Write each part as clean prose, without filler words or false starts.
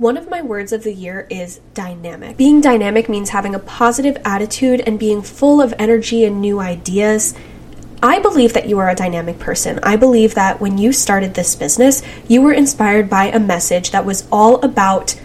One of my words of the year is dynamic. Being dynamic means having a positive attitude and being full of energy and new ideas. I believe that you are a dynamic person. I believe that when you started this business, you were inspired by a message that was all about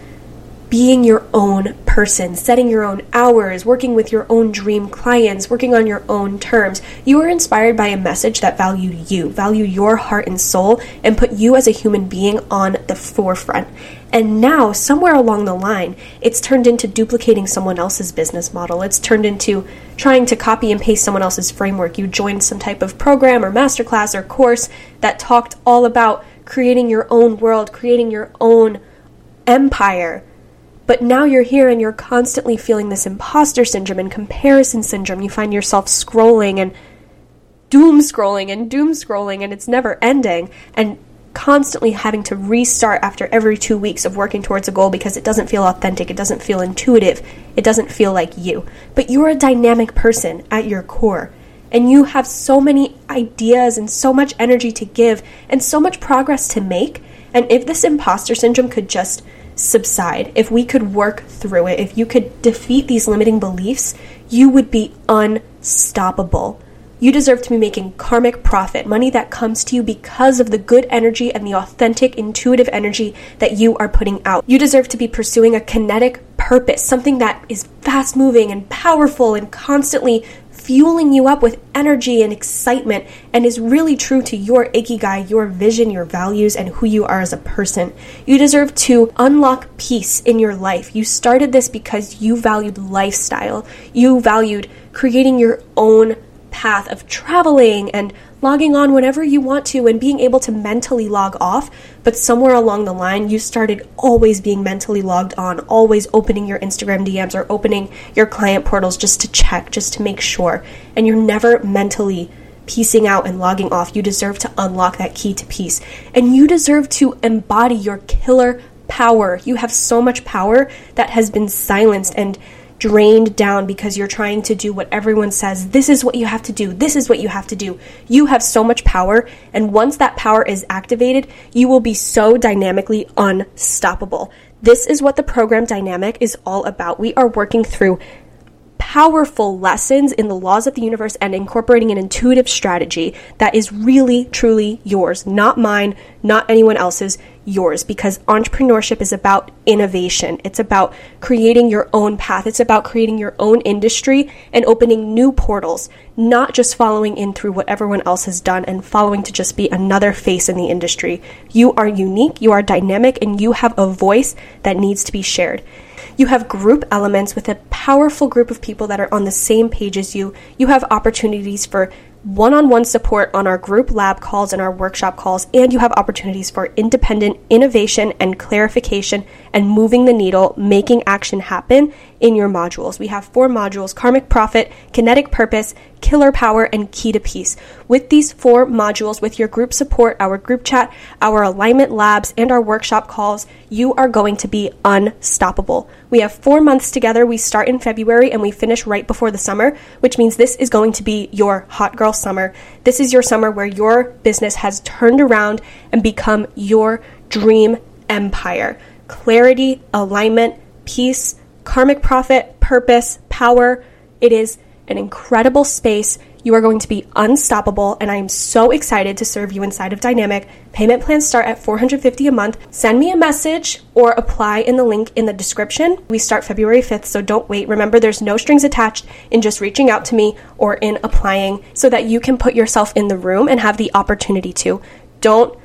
being your own person, setting your own hours, working with your own dream clients, working on your own terms. You were inspired by a message that valued you, valued your heart and soul, and put you as a human being on the forefront. And now, somewhere along the line, it's turned into duplicating someone else's business model. It's turned into trying to copy and paste someone else's framework. You joined some type of program or masterclass or course that talked all about creating your own world, creating your own empire. But now you're here and you're constantly feeling this imposter syndrome and comparison syndrome. You find yourself scrolling and doom scrolling, and it's never ending. And constantly having to restart after every 2 weeks of working towards a goal because it doesn't feel authentic, it doesn't feel intuitive, it doesn't feel like you. But you're a dynamic person at your core, and you have so many ideas and so much energy to give and so much progress to make. And if this imposter syndrome could just subside, if we could work through it, if you could defeat these limiting beliefs, you would be unstoppable. You deserve to be making karmic profit, money that comes to you because of the good energy and the authentic, intuitive energy that you are putting out. You deserve to be pursuing a kinetic purpose, something that is fast-moving and powerful and constantly fueling you up with energy and excitement and is really true to your ikigai, your vision, your values, and who you are as a person. You deserve to unlock peace in your life. You started this because you valued lifestyle. You valued creating your own path of traveling and logging on whenever you want to and being able to mentally log off, but somewhere along the line, you started always being mentally logged on, always opening your Instagram DMs or opening your client portals just to check, just to make sure, and you're never mentally peacing out and logging off. You deserve to unlock that key to peace, and you deserve to embody your killer power. You have so much power that has been silenced and drained down because you're trying to do what everyone says. This is what you have to do. This is what you have to do. You have so much power, and once that power is activated, you will be so dynamically unstoppable. This is what the program Dynamic is all about. We are working through powerful lessons in the laws of the universe and incorporating an intuitive strategy that is really, truly yours, not mine, not anyone else's, yours, because entrepreneurship is about innovation. It's about creating your own path. It's about creating your own industry and opening new portals, not just following in through what everyone else has done and following to just be another face in the industry. You are unique, you are dynamic, and you have a voice that needs to be shared. You have group elements with a powerful group of people that are on the same page as you. You have opportunities for one-on-one support on our group lab calls and our workshop calls, and you have opportunities for independent innovation and clarification and moving the needle, making action happen in your modules. We have 4 modules: Karmic Profit, Kinetic Purpose, Killer Power, and Key to Peace. With these 4 modules, with your group support, our group chat, our alignment labs, and our workshop calls, you are going to be unstoppable. We have 4 months together. We start in February and we finish right before the summer, which means this is going to be your hot girl summer. This is your summer where your business has turned around and become your dream empire. Clarity, alignment, peace, karmic profit, purpose, power. It is an incredible space. You are going to be unstoppable, and I am so excited to serve you inside of Dynamic. Payment plans start at $450 a month. Send me a message or apply in the link in the description. We start February 5th, so don't wait. Remember, there's no strings attached in just reaching out to me or in applying so that you can put yourself in the room and have the opportunity to. Don't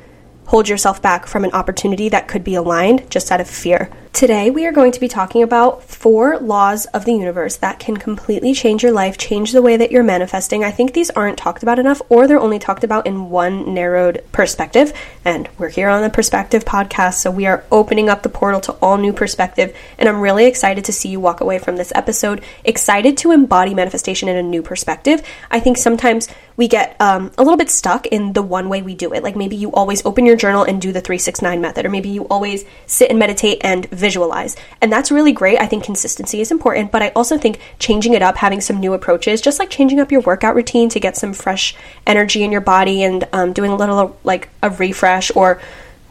hold yourself back from an opportunity that could be aligned just out of fear. Today, we are going to be talking about 4 laws of the universe that can completely change your life, change the way that you're manifesting. I think these aren't talked about enough, or they're only talked about in one narrowed perspective. And we're here on the Perspective Podcast, so we are opening up the portal to all new perspective. And I'm really excited to see you walk away from this episode, excited to embody manifestation in a new perspective. I think sometimes we get a little bit stuck in the one way we do it. Like maybe you always open your journal and do the 369 method, or maybe you always sit and meditate and visualize. And that's really great. I think consistency is important, but I also think changing it up, having some new approaches, just like changing up your workout routine to get some fresh energy in your body and doing a little like a refresh or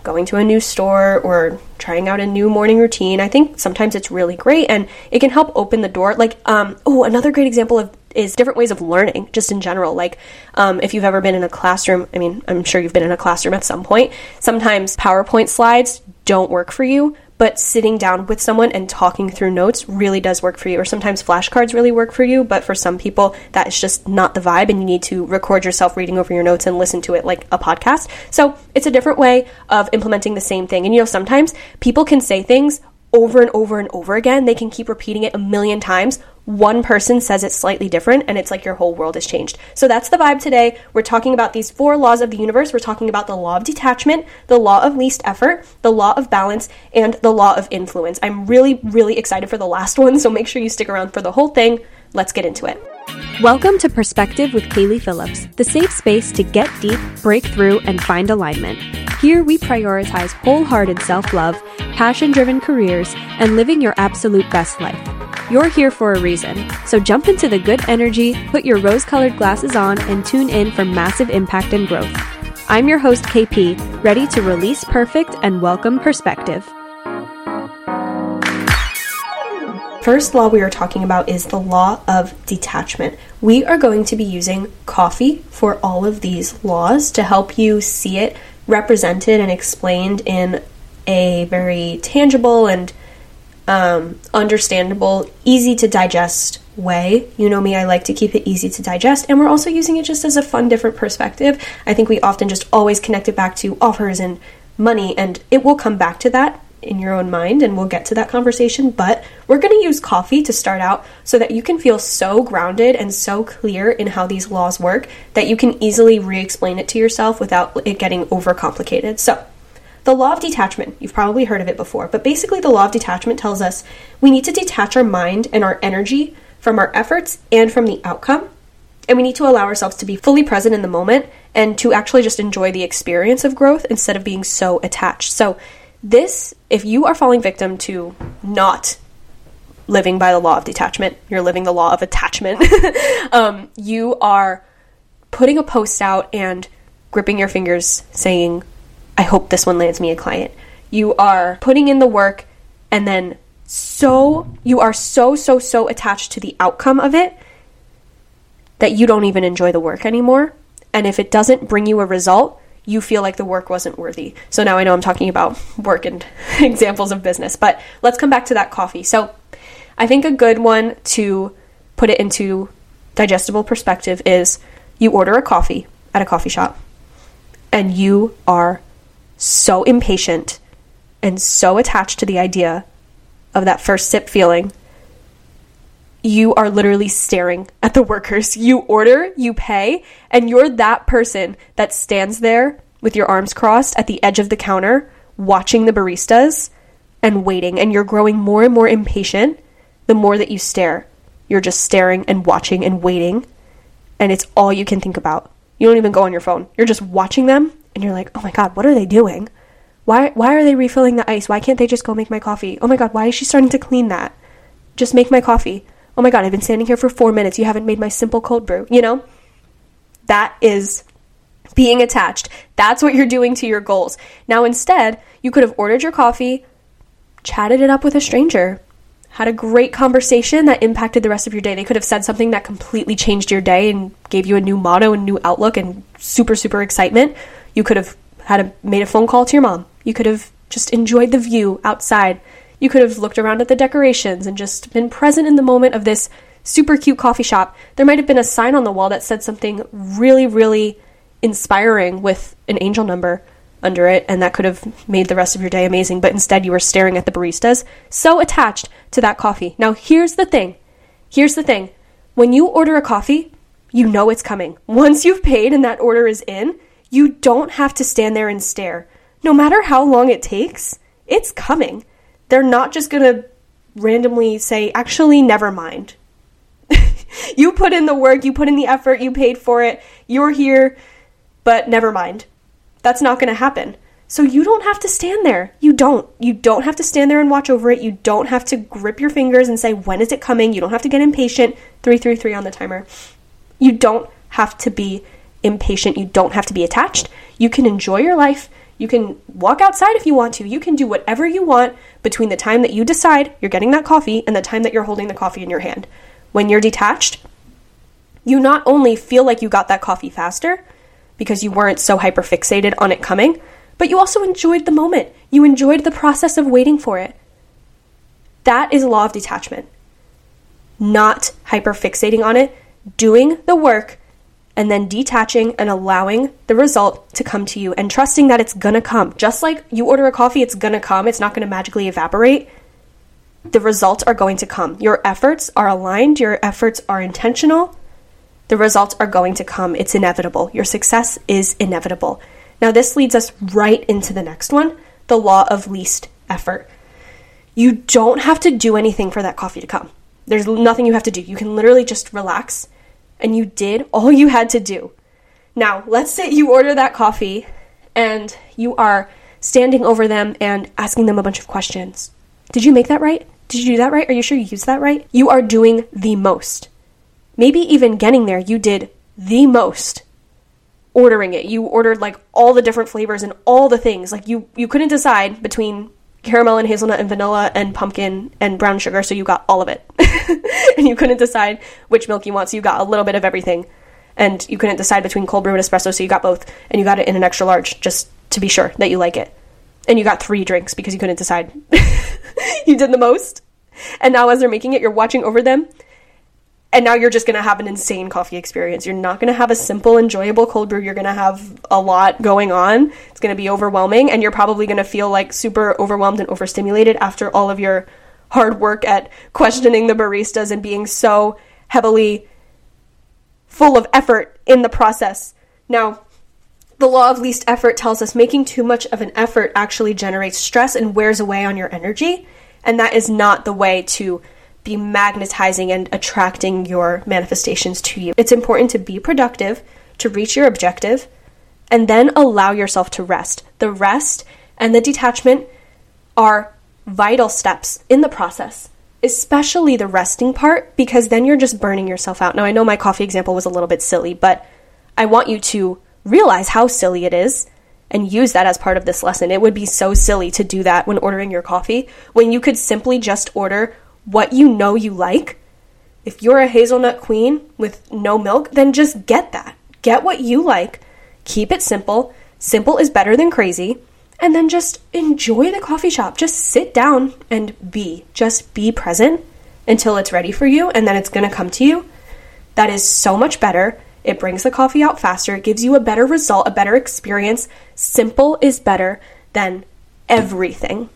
going to a new store or trying out a new morning routine. I think sometimes it's really great and it can help open the door. Like, another great example is different ways of learning just in general. Like, if you've ever been in a classroom, I mean, I'm sure you've been in a classroom at some point. Sometimes PowerPoint slides don't work for you, but sitting down with someone and talking through notes really does work for you. Or sometimes flashcards really work for you, but for some people that is just not the vibe and you need to record yourself reading over your notes and listen to it like a podcast. So it's a different way of implementing the same thing. And sometimes people can say things over and over and over again. They can keep repeating it a million times. One person says it slightly different and it's like your whole world has changed. So that's the vibe today. We're talking about these 4 laws of the universe. We're talking about the law of detachment, the law of least effort, the law of balance, and the law of influence. I'm really, really excited for the last one, so make sure you stick around for the whole thing. Let's get into it. Welcome to Perspective with Kaylee Phillips, the safe space to get deep, break through, and find alignment. Here we prioritize wholehearted self-love, passion-driven careers, and living your absolute best life. You're here for a reason, so jump into the good energy, put your rose-colored glasses on, and tune in for massive impact and growth. I'm your host, KP, ready to release perfect and welcome perspective. First law we are talking about is the law of detachment. We are going to be using coffee for all of these laws to help you see it represented and explained in a very tangible and understandable, easy to digest way. You know me, I like to keep it easy to digest, and we're also using it just as a fun, different perspective. I think we often just always connect it back to offers and money, and it will come back to that in your own mind, and we'll get to that conversation, but we're going to use coffee to start out so that you can feel so grounded and so clear in how these laws work that you can easily re-explain it to yourself without it getting overcomplicated. So, the law of detachment, you've probably heard of it before, but basically the law of detachment tells us we need to detach our mind and our energy from our efforts and from the outcome, and we need to allow ourselves to be fully present in the moment and to actually just enjoy the experience of growth instead of being so attached. So this, if you are falling victim to not living by the law of detachment, you're living the law of attachment, you are putting a post out and gripping your fingers saying, I hope this one lands me a client. You are putting in the work and then you are so attached to the outcome of it that you don't even enjoy the work anymore. And if it doesn't bring you a result, you feel like the work wasn't worthy. So now I know I'm talking about work and examples of business, but let's come back to that coffee. So I think a good one to put it into digestible perspective is you order a coffee at a coffee shop and you are so impatient and so attached to the idea of that first sip feeling. You are literally staring at the workers. You order, you pay, and you're that person that stands there with your arms crossed at the edge of the counter, watching the baristas and waiting. And you're growing more and more impatient the more that you stare. You're just staring and watching and waiting, and it's all you can think about. You don't even go on your phone. You're just watching them. And you're like, oh my God, what are they doing? Why are they refilling the ice? Why can't they just go make my coffee? Oh my God, why is she starting to clean that? Just make my coffee. Oh my God, I've been standing here for 4 minutes. You haven't made my simple cold brew. That is being attached. That's what you're doing to your goals. Now, instead, you could have ordered your coffee, chatted it up with a stranger, had a great conversation that impacted the rest of your day. They could have said something that completely changed your day and gave you a new motto and new outlook and super, super excitement. You could have made a phone call to your mom. You could have just enjoyed the view outside. You could have looked around at the decorations and just been present in the moment of this super cute coffee shop. There might have been a sign on the wall that said something really, really inspiring with an angel number under it, and that could have made the rest of your day amazing, but instead you were staring at the baristas, so attached to that coffee. Now, here's the thing. When you order a coffee, you know it's coming. Once you've paid and that order is in, you don't have to stand there and stare. No matter how long it takes, it's coming. They're not just going to randomly say, actually, never mind. You put in the work, you put in the effort, you paid for it, you're here, but never mind. That's not going to happen. So you don't have to stand there. You don't have to stand there and watch over it. You don't have to grip your fingers and say, when is it coming? You don't have to get impatient. 333 on the timer. You don't have to be impatient. You don't have to be attached. You can enjoy your life. You can walk outside if you want to. You can do whatever you want between the time that you decide you're getting that coffee and the time that you're holding the coffee in your hand. When you're detached, you not only feel like you got that coffee faster because you weren't so hyperfixated on it coming, but you also enjoyed the moment. You enjoyed the process of waiting for it. That is law of detachment. Not hyperfixating on it, doing the work, and then detaching and allowing the result to come to you and trusting that it's gonna come. Just like you order a coffee, it's gonna come. It's not gonna magically evaporate. The results are going to come. Your efforts are aligned. Your efforts are intentional. The results are going to come. It's inevitable. Your success is inevitable. Now, this leads us right into the next one, the law of least effort. You don't have to do anything for that coffee to come. There's nothing you have to do. You can literally just relax, and you did all you had to do. Now, let's say you order that coffee and you are standing over them and asking them a bunch of questions. Did you make that right? Did you do that right? Are you sure you used that right? You are doing the most. Maybe even getting there, you did the most. Ordering it, you ordered like all the different flavors and all the things. Like you couldn't decide between caramel and hazelnut and vanilla and pumpkin and brown sugar, so you got all of it. And you couldn't decide which milk you want, so you got a little bit of everything. And you couldn't decide between cold brew and espresso, so you got both. And you got it in an extra large just to be sure that you like it. And you got 3 drinks because you couldn't decide. You did the most. And now as they're making it, you're watching over them. And now you're just going to have an insane coffee experience. You're not going to have a simple, enjoyable cold brew. You're going to have a lot going on. It's going to be overwhelming. And you're probably going to feel like super overwhelmed and overstimulated after all of your hard work at questioning the baristas and being so heavily full of effort in the process. Now, the law of least effort tells us making too much of an effort actually generates stress and wears away on your energy. And that is not the way to be magnetizing and attracting your manifestations to you. It's important to be productive, to reach your objective, and then allow yourself to rest. The rest and the detachment are vital steps in the process, especially the resting part, because then you're just burning yourself out. Now, I know my coffee example was a little bit silly, but I want you to realize how silly it is and use that as part of this lesson. It would be so silly to do that when ordering your coffee, when you could simply just order what you know you like. If you're a hazelnut queen with no milk, then just get that. Get what you like. Keep it simple. Simple is better than crazy. And then just enjoy the coffee shop. Just sit down and be. Just be present until it's ready for you, and then it's going to come to you. That is so much better. It brings the coffee out faster. It gives you a better result, a better experience. Simple is better than everything.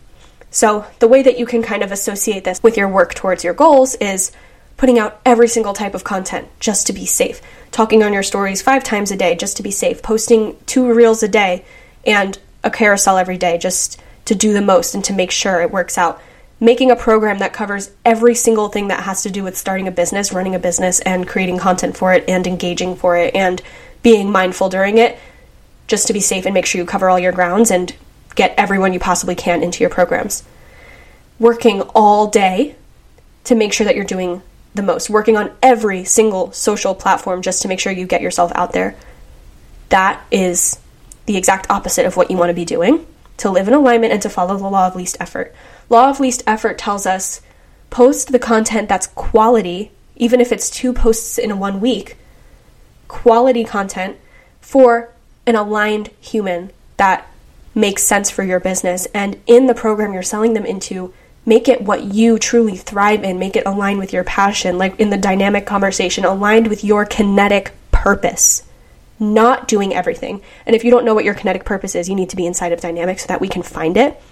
So the way that you can kind of associate this with your work towards your goals is putting out every single type of content just to be safe, talking on your stories 5 times a day just to be safe, posting 2 reels a day and a carousel every day just to do the most and to make sure it works out, making a program that covers every single thing that has to do with starting a business, running a business, and creating content for it and engaging for it and being mindful during it just to be safe and make sure you cover all your grounds and get everyone you possibly can into your programs. Working all day to make sure that you're doing the most. Working on every single social platform just to make sure you get yourself out there. That is the exact opposite of what you want to be doing, to live in alignment and to follow the law of least effort. Law of least effort tells us post the content that's quality, even if it's 2 posts in 1 week, quality content for an aligned human that makes sense for your business, and in the program you're selling them into, make it what you truly thrive in, make it align with your passion, like in the dynamic conversation, aligned with your kinetic purpose, not doing everything. And if you don't know what your kinetic purpose is, you need to be inside of Dynamic so that we can find it.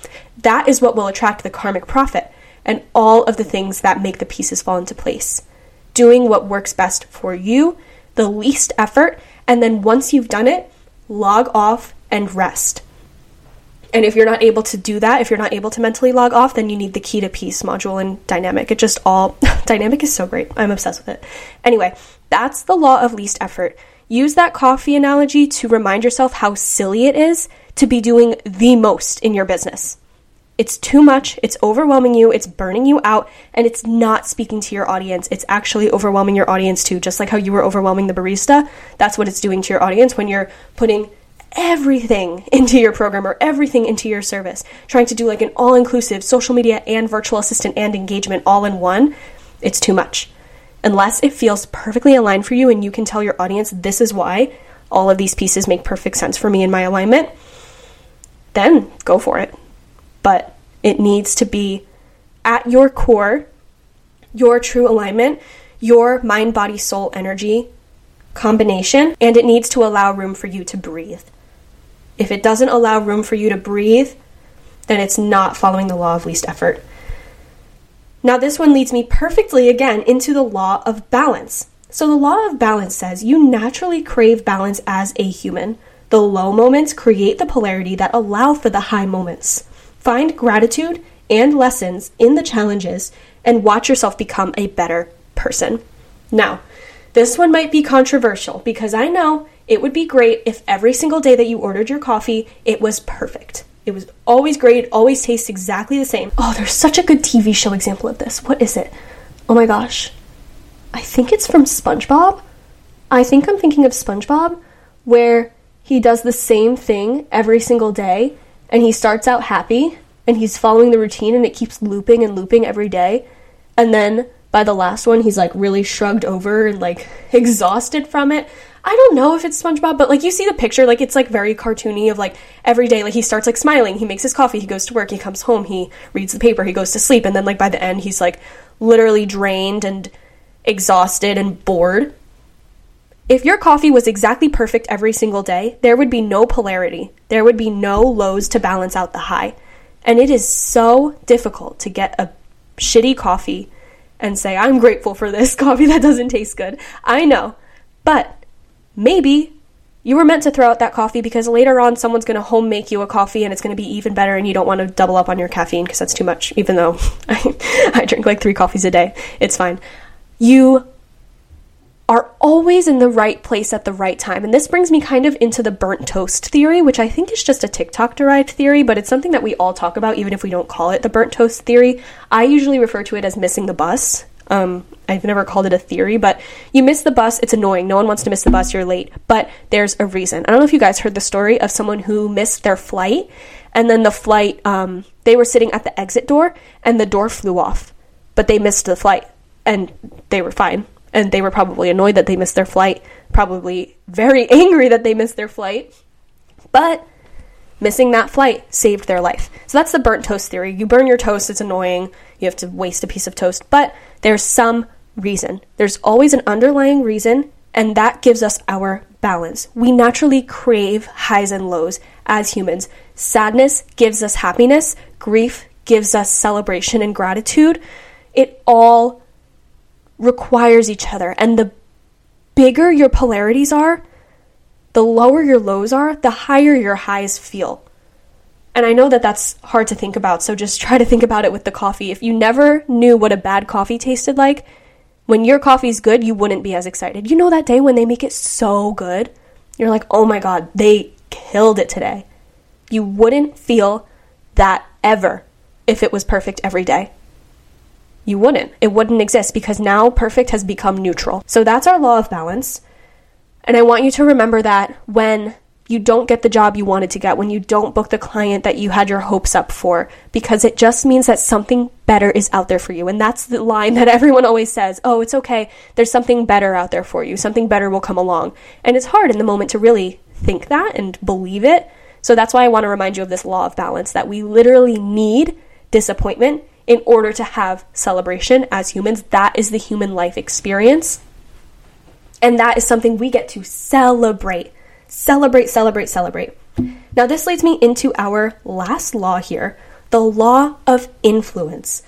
That is what will attract the karmic profit and all of the things that make the pieces fall into place. Doing what works best for you, the least effort, and then once you've done it, log off and rest. And if you're not able to do that, if you're not able to mentally log off, then you need the Key to Peace module in Dynamic. It just all... Dynamic is so great. I'm obsessed with it. Anyway, that's the law of least effort. Use that coffee analogy to remind yourself how silly it is to be doing the most in your business. It's too much. It's overwhelming you. It's burning you out. And it's not speaking to your audience. It's actually overwhelming your audience too. Just like how you were overwhelming the barista, that's what it's doing to your audience when you're putting everything into your program or everything into your service, trying to do like an all-inclusive social media and virtual assistant and engagement all in one, it's too much. Unless it feels perfectly aligned for you and you can tell your audience, this is why all of these pieces make perfect sense for me in my alignment, then go for it. But it needs to be at your core, your true alignment, your mind, body, soul, energy combination, and it needs to allow room for you to breathe. If it doesn't allow room for you to breathe, then it's not following the law of least effort. Now, this one leads me perfectly again into the law of balance. So the law of balance says you naturally crave balance as a human. The low moments create the polarity that allow for the high moments. Find gratitude and lessons in the challenges and watch yourself become a better person. Now, this one might be controversial because I know it would be great if every single day that you ordered your coffee, it was perfect. It was always great, always tastes exactly the same. Oh, there's such a good TV show example of this. What is it? Oh my gosh. I think it's from SpongeBob. I think I'm thinking of SpongeBob, where he does the same thing every single day, and he starts out happy, and he's following the routine, and it keeps looping and looping every day. And then by the last one, he's like really shrugged over and like exhausted from it. I don't know if it's SpongeBob, but like you see the picture, like it's like very cartoony of like every day, like he starts like smiling, he makes his coffee, he goes to work, he comes home, he reads the paper, he goes to sleep, and then like by the end, he's like literally drained and exhausted and bored. If your coffee was exactly perfect every single day, there would be no polarity. There would be no lows to balance out the high. And it is so difficult to get a shitty coffee and say, I'm grateful for this coffee that doesn't taste good. I know, but maybe you were meant to throw out that coffee because later on someone's going to home make you a coffee and it's going to be even better, and you don't want to double up on your caffeine because that's too much, even though I drink like 3 coffees a day. It's fine. You are always in the right place at the right time. And this brings me kind of into the burnt toast theory, which I think is just a TikTok-derived theory, but it's something that we all talk about, even if we don't call it the burnt toast theory. I usually refer to it as missing the bus. I've never called it a theory, but you miss the bus, it's annoying. No one wants to miss the bus, you're late, but there's a reason. I don't know if you guys heard the story of someone who missed their flight, and then the flight, they were sitting at the exit door, and the door flew off, but they missed the flight, and they were fine, and they were probably annoyed that they missed their flight, probably very angry that they missed their flight, but missing that flight saved their life. So that's the burnt toast theory. You burn your toast, it's annoying, you have to waste a piece of toast, but there's some reason. There's always an underlying reason, and that gives us our balance. We naturally crave highs and lows as humans. Sadness gives us happiness. Grief gives us celebration and gratitude. It all requires each other. And the bigger your polarities are, the lower your lows are, the higher your highs feel. And I know that that's hard to think about, so just try to think about it with the coffee. If you never knew what a bad coffee tasted like, when your coffee's good, you wouldn't be as excited. You know that day when they make it so good? You're like, oh my God, they killed it today. You wouldn't feel that ever if it was perfect every day. You wouldn't. It wouldn't exist because now perfect has become neutral. So that's our law of balance. And I want you to remember that when you don't get the job you wanted to get, when you don't book the client that you had your hopes up for, because it just means that something better is out there for you. And that's the line that everyone always says, oh, it's okay, there's something better out there for you. Something better will come along. And it's hard in the moment to really think that and believe it. So that's why I want to remind you of this law of balance, that we literally need disappointment in order to have celebration as humans. That is the human life experience. And that is something we get to celebrate. Celebrate, celebrate, celebrate. Now, this leads me into our last law here, the law of influence.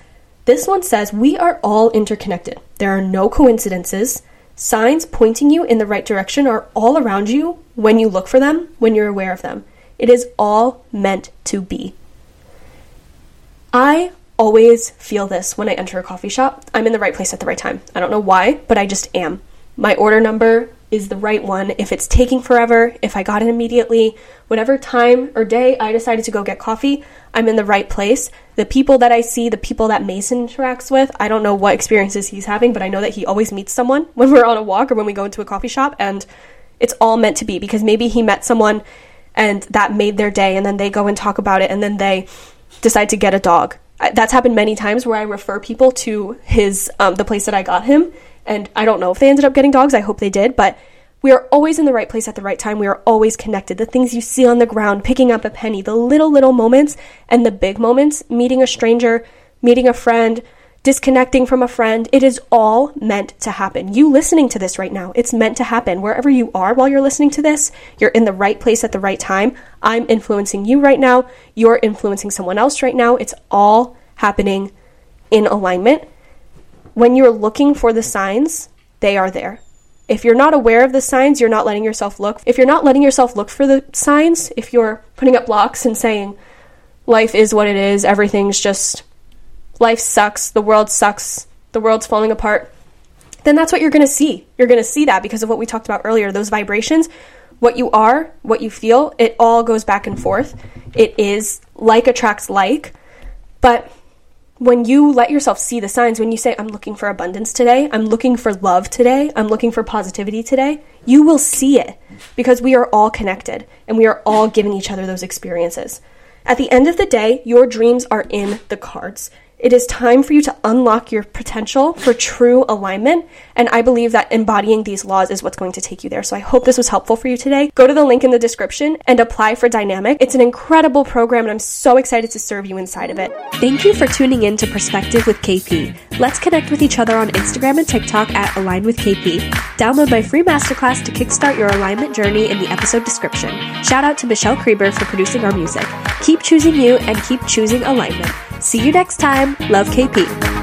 This one says we are all interconnected. There are no coincidences. Signs pointing you in the right direction are all around you when you look for them, when you're aware of them. It is all meant to be. I always feel this when I enter a coffee shop. I'm in the right place at the right time. I don't know why, but I just am. My order number is the right one. If it's taking forever, if I got it immediately, whatever time or day I decided to go get coffee, I'm in the right place. The people that I see, the people that Mason interacts with, I don't know what experiences he's having, but I know that he always meets someone when we're on a walk or when we go into a coffee shop, and it's all meant to be because maybe he met someone and that made their day, and then they go and talk about it, and then they decide to get a dog. That's happened many times where I refer people to his the place that I got him, and I don't know if they ended up getting dogs. I hope they did, but we are always in the right place at the right time. We are always connected. The things you see on the ground, picking up a penny, the little moments and the big moments, meeting a stranger, meeting a friend, disconnecting from a friend, it is all meant to happen. You listening to this right now, it's meant to happen. Wherever you are while you're listening to this, you're in the right place at the right time. I'm influencing you right now. You're influencing someone else right now. It's all happening in alignment. When you're looking for the signs, they are there. If you're not aware of the signs, you're not letting yourself look. If you're not letting yourself look for the signs, if you're putting up blocks and saying, life is what it is, everything's just... life sucks, the world's falling apart, then that's what you're going to see. You're going to see that because of what we talked about earlier, those vibrations, what you are, what you feel, it all goes back and forth. It is like attracts like, but when you let yourself see the signs, when you say, I'm looking for abundance today, I'm looking for love today, I'm looking for positivity today, you will see it because we are all connected and we are all giving each other those experiences. At the end of the day, your dreams are in the cards. It is time for you to unlock your potential for true alignment, and I believe that embodying these laws is what's going to take you there. So I hope this was helpful for you today. Go to the link in the description and apply for Dynamic. It's an incredible program, and I'm so excited to serve you inside of it. Thank you for tuning in to Perspective with KP. Let's connect with each other on Instagram and TikTok at alignwithkp. Download my free masterclass to kickstart your alignment journey in the episode description. Shout out to Michelle Krieber for producing our music. Keep choosing you and keep choosing alignment. See you next time. Love, KP.